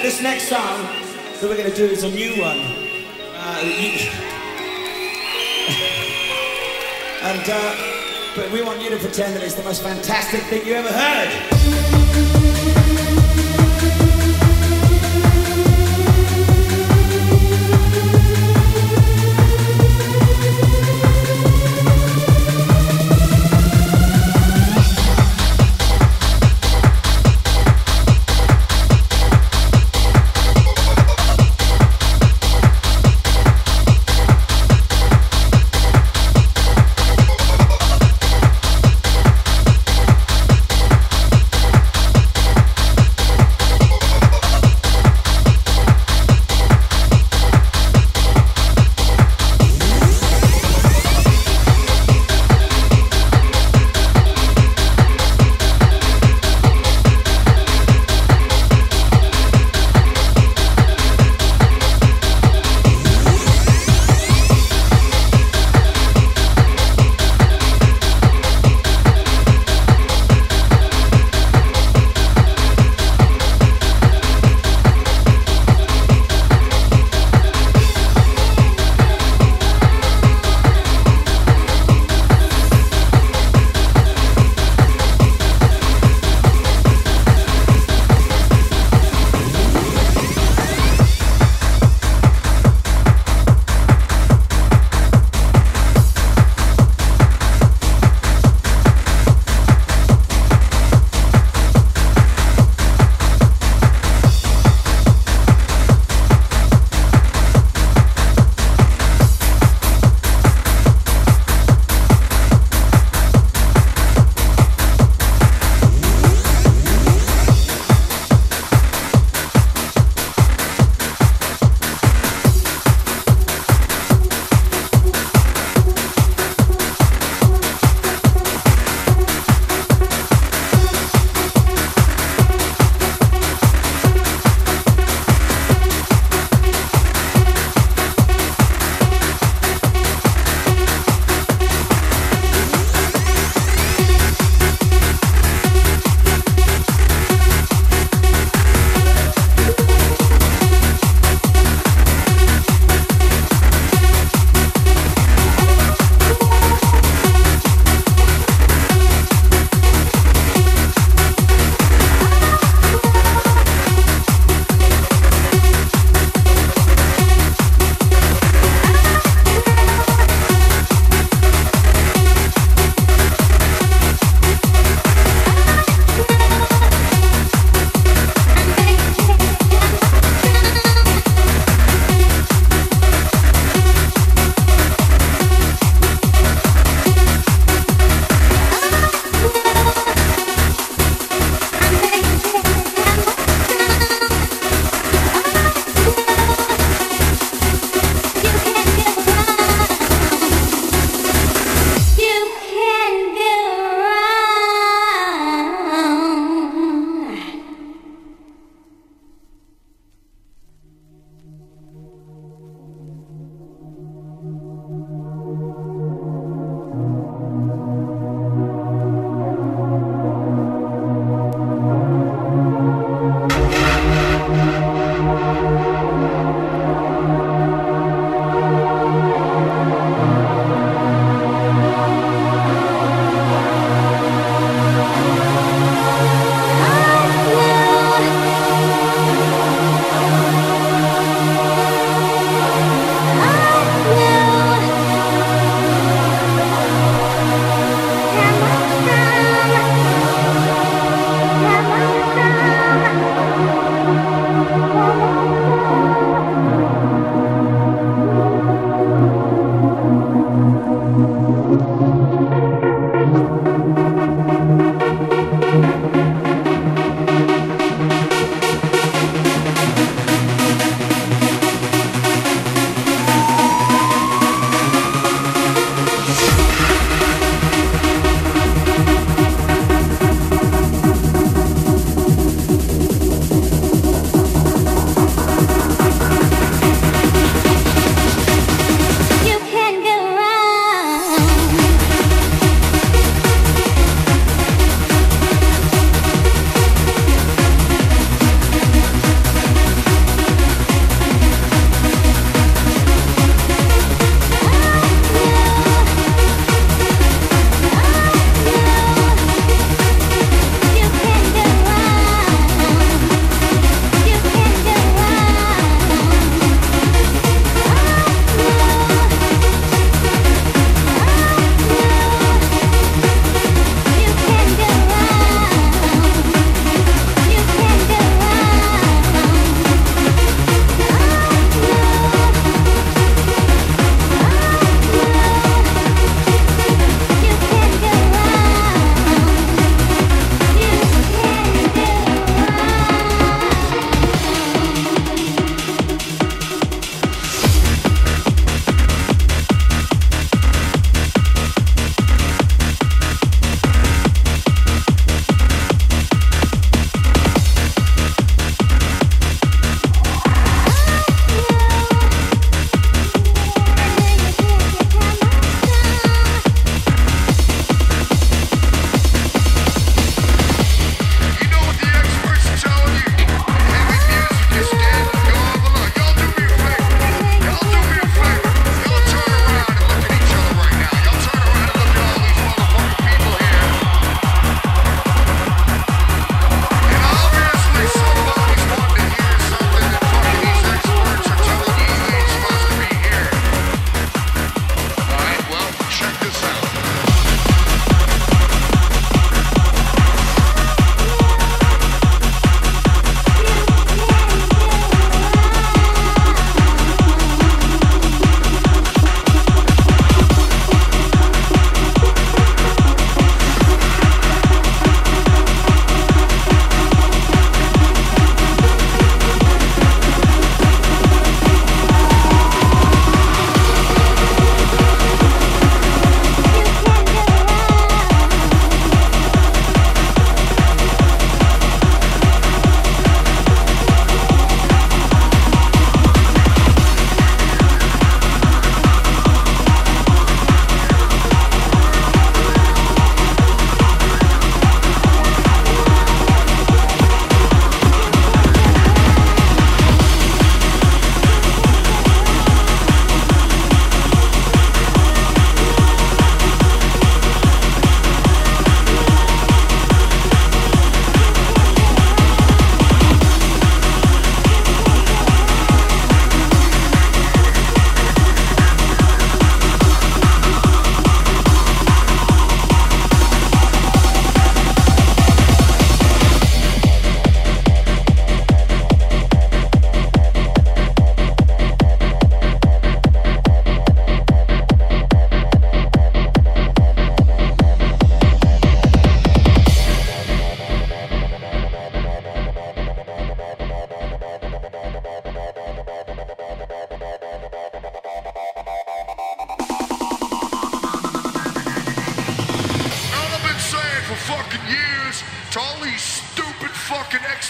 This next song that we're going to do is a new one. But we want you to pretend that it's the most fantastic thing you ever heard.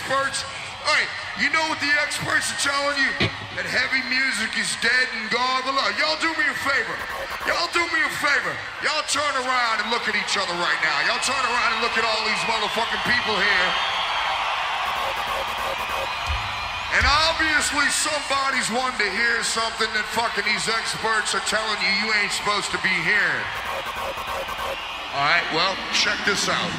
experts. All right, you know what the experts are telling you? That heavy music is dead and gone below. Y'all do me a favor. Y'all do me a favor. Y'all turn around and look at each other right now. Y'all turn around and look at all these motherfucking people here. And obviously somebody's wanting to hear something that fucking these experts are telling you you ain't supposed to be hearing. All right, well, check this out.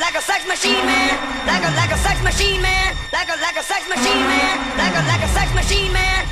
Like a sex machine, man. Like a sex machine, man. Like a sex machine, man. Like a sex machine, man.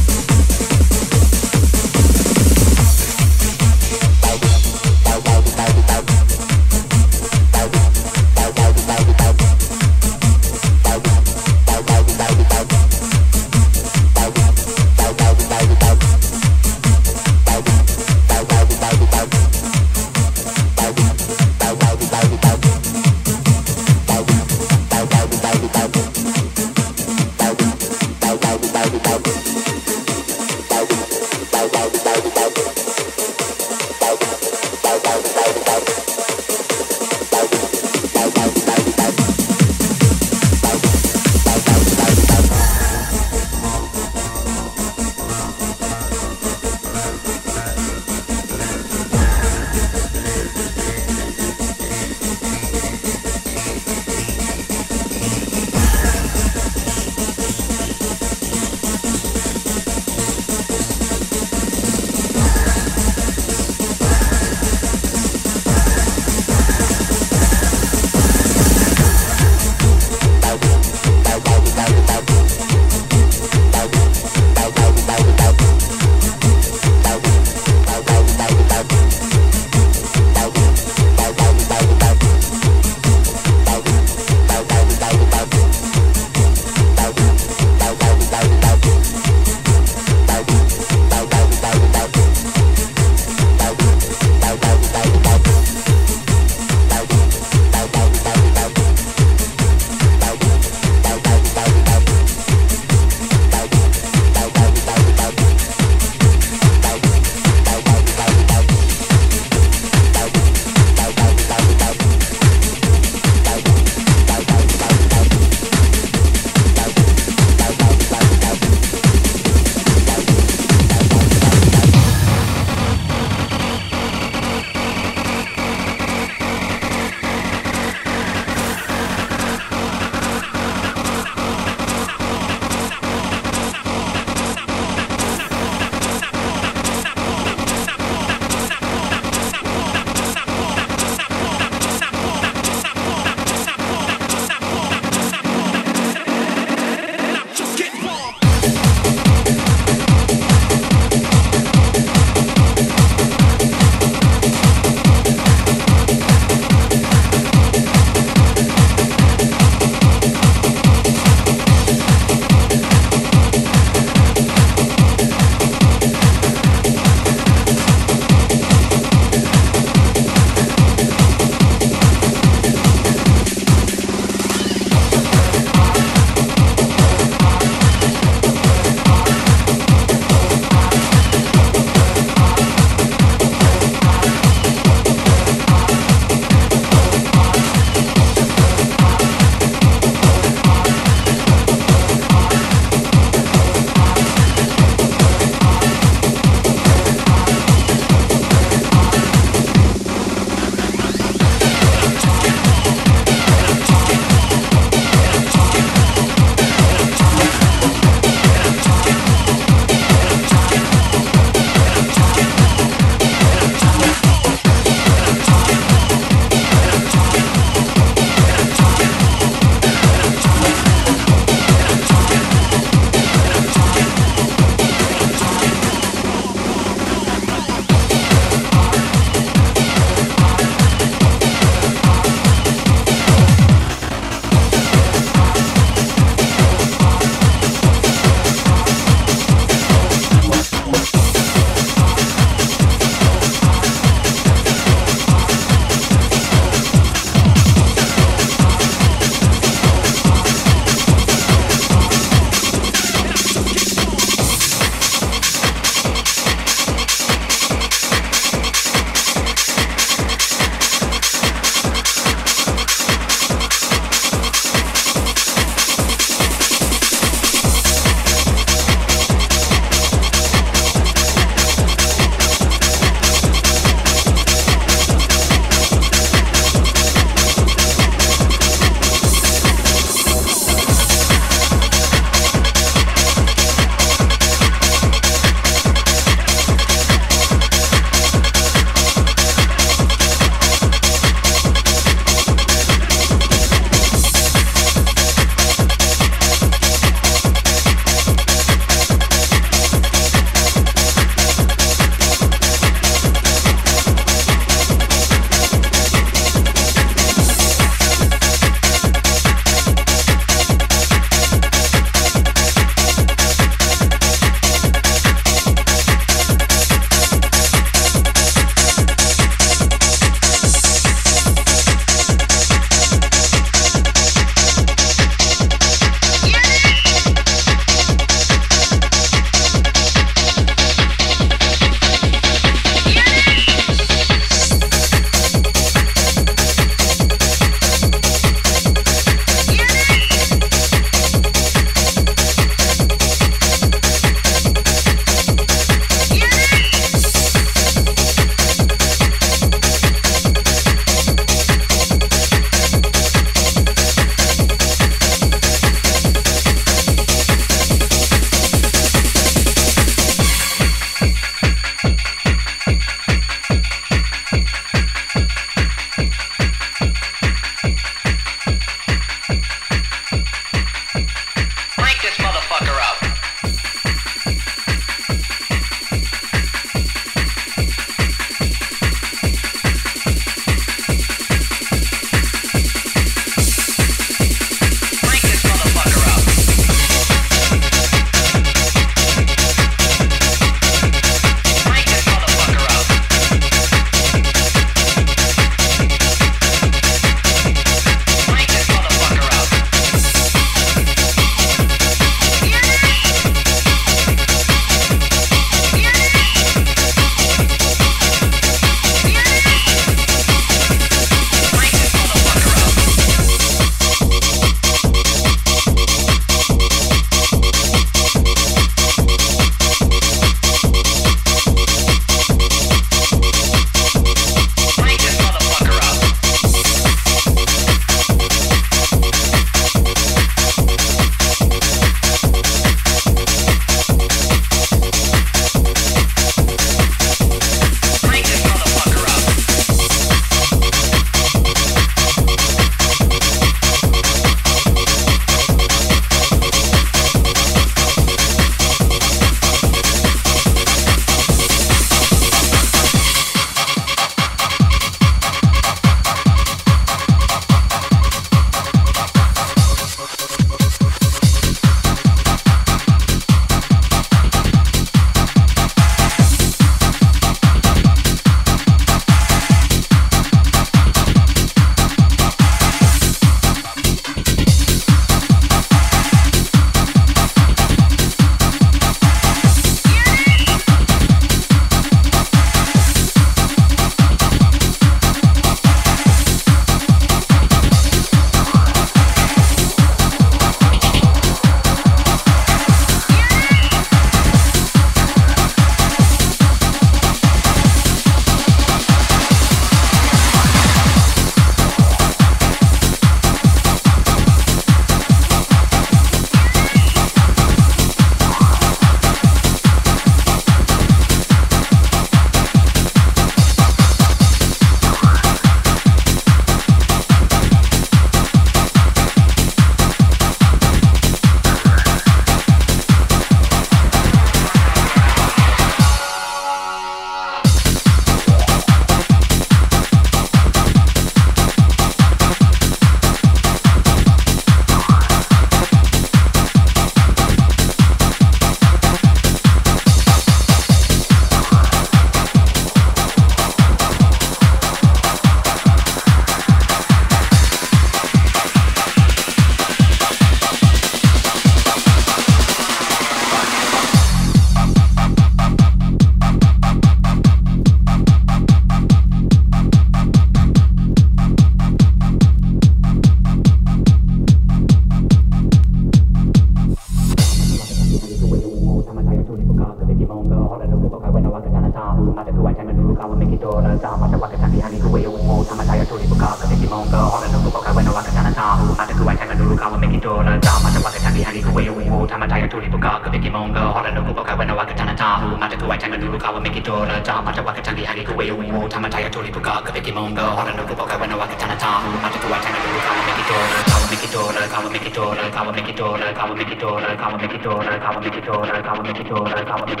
Hidora Dama Tapataki Harikuwe Tamataya Tulipuka Vikimonga Hola Nukuka when I wakatana Tahu Matakuai Tamaduka make it or Dama Tapataki Harikuwe Tamataya Tulipuka Vikimonga Hola Nukuka when I wakatana Tahu Matakuai Tamaduka make it or make it or make it or make it or make it or make it or make it or make it or make it or make it or make it or make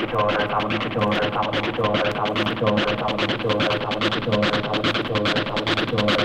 it or make it or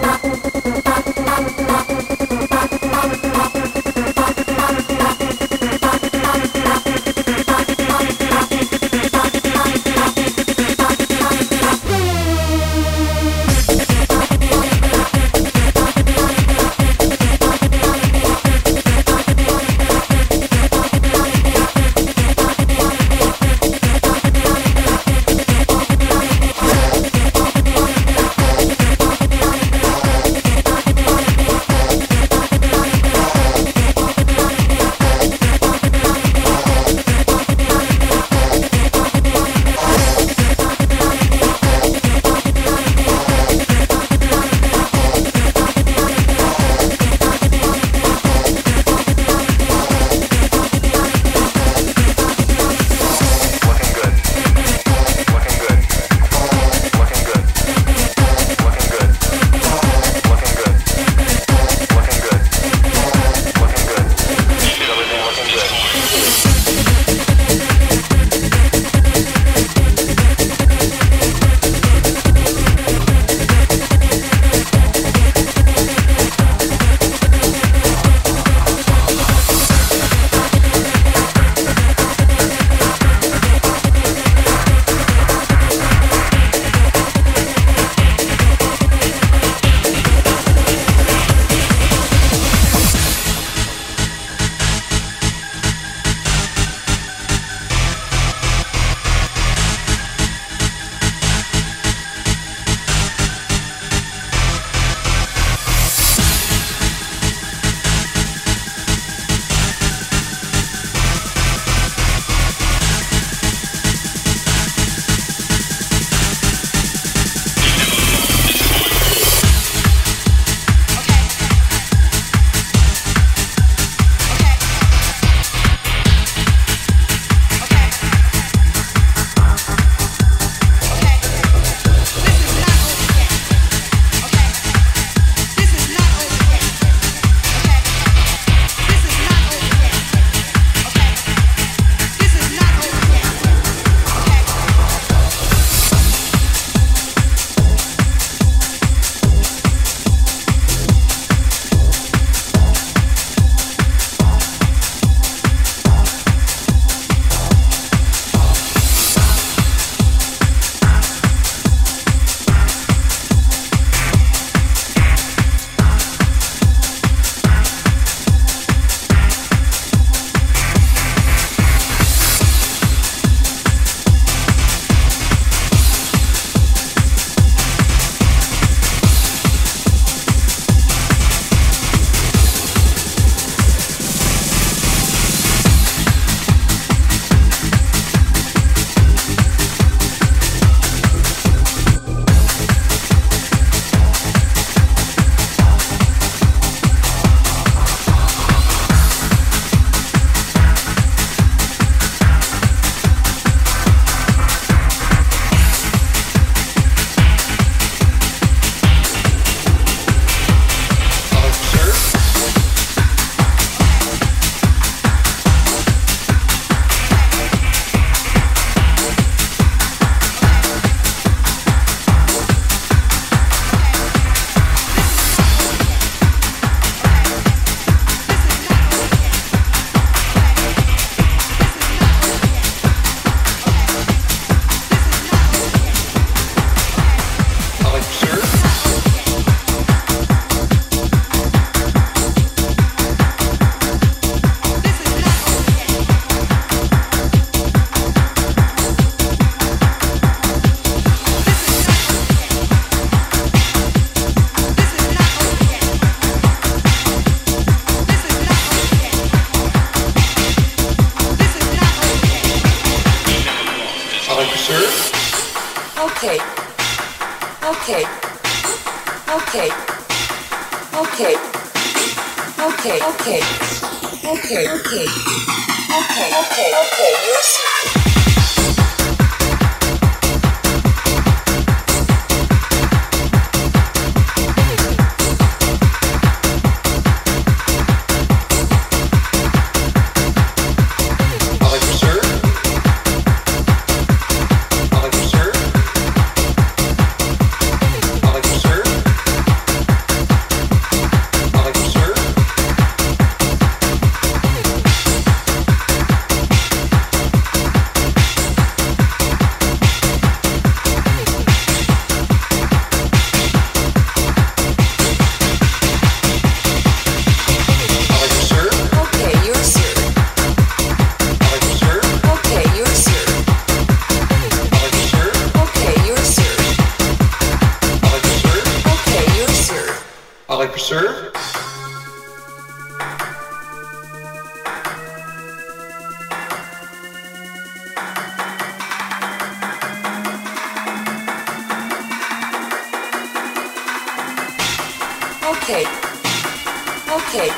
okay.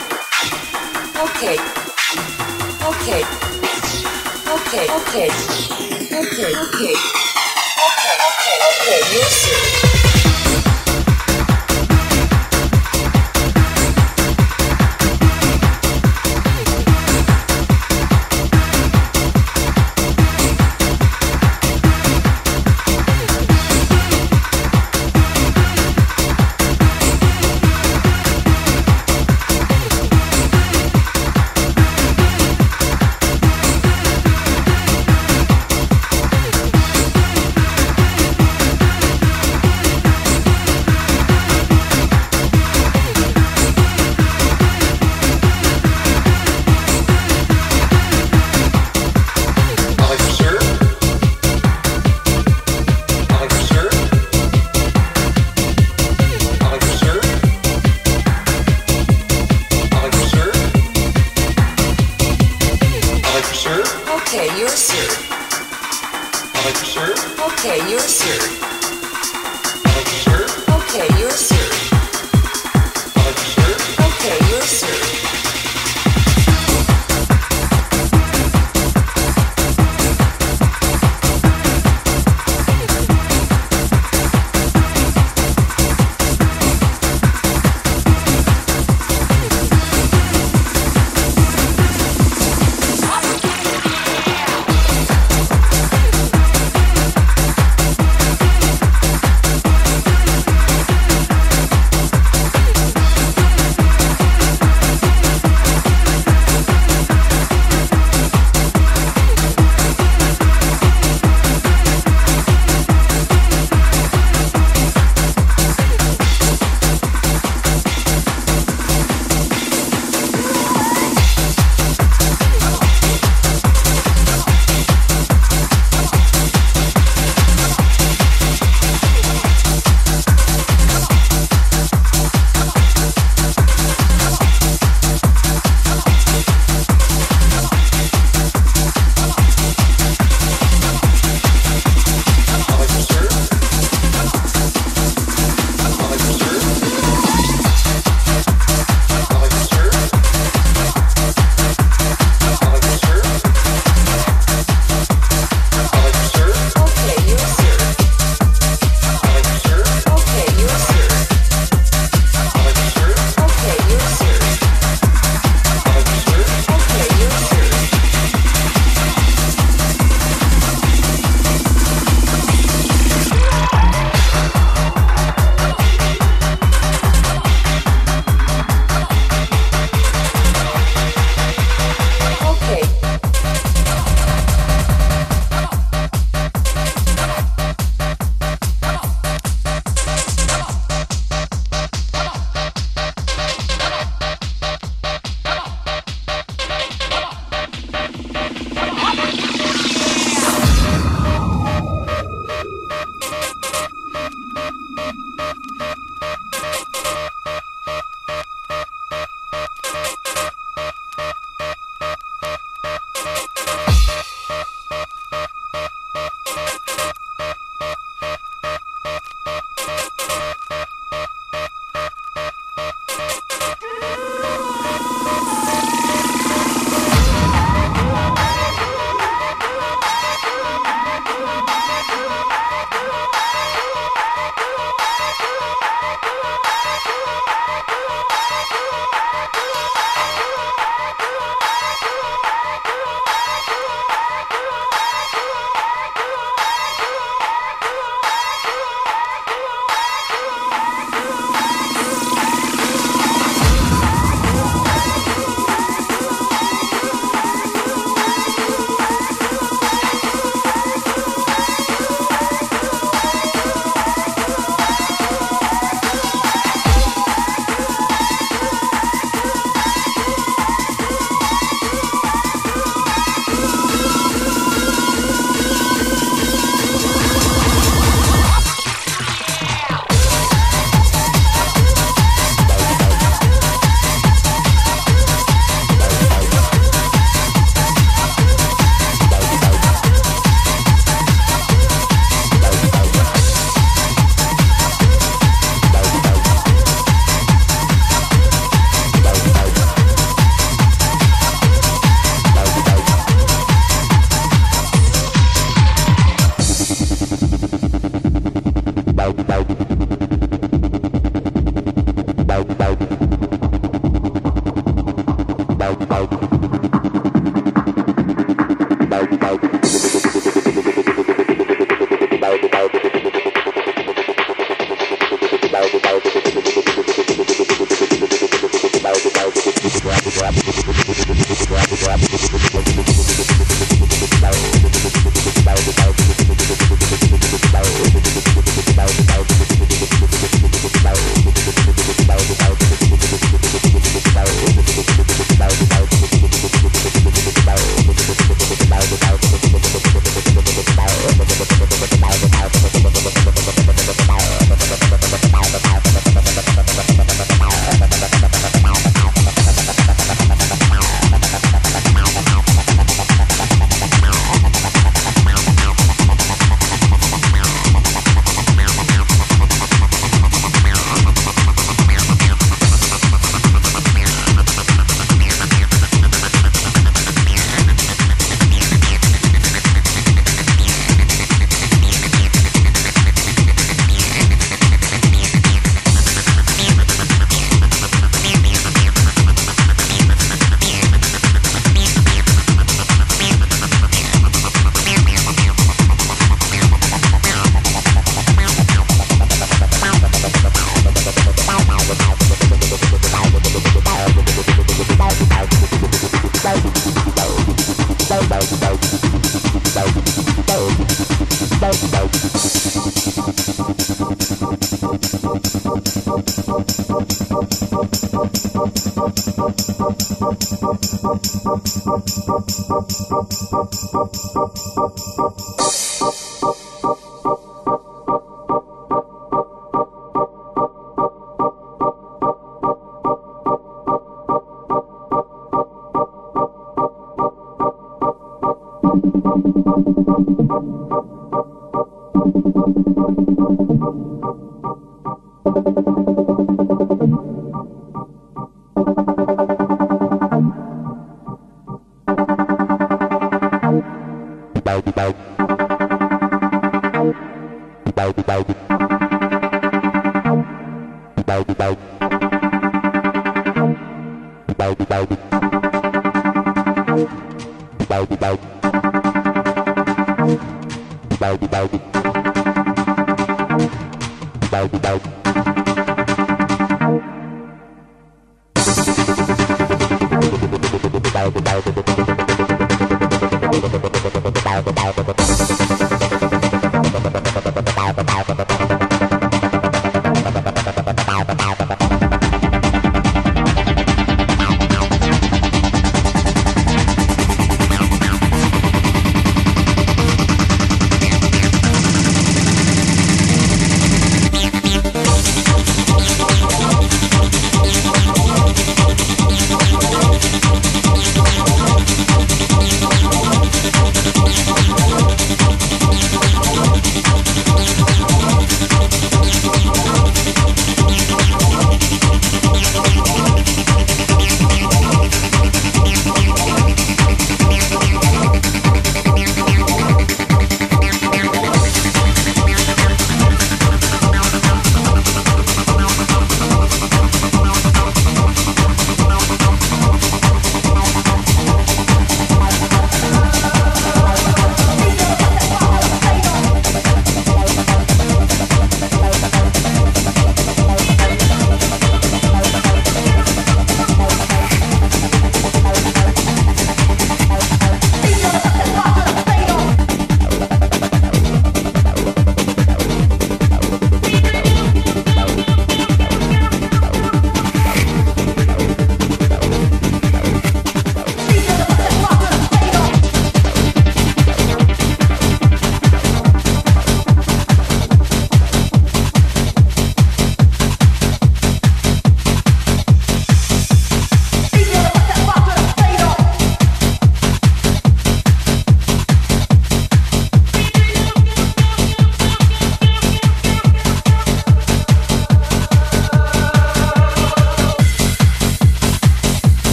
Bye.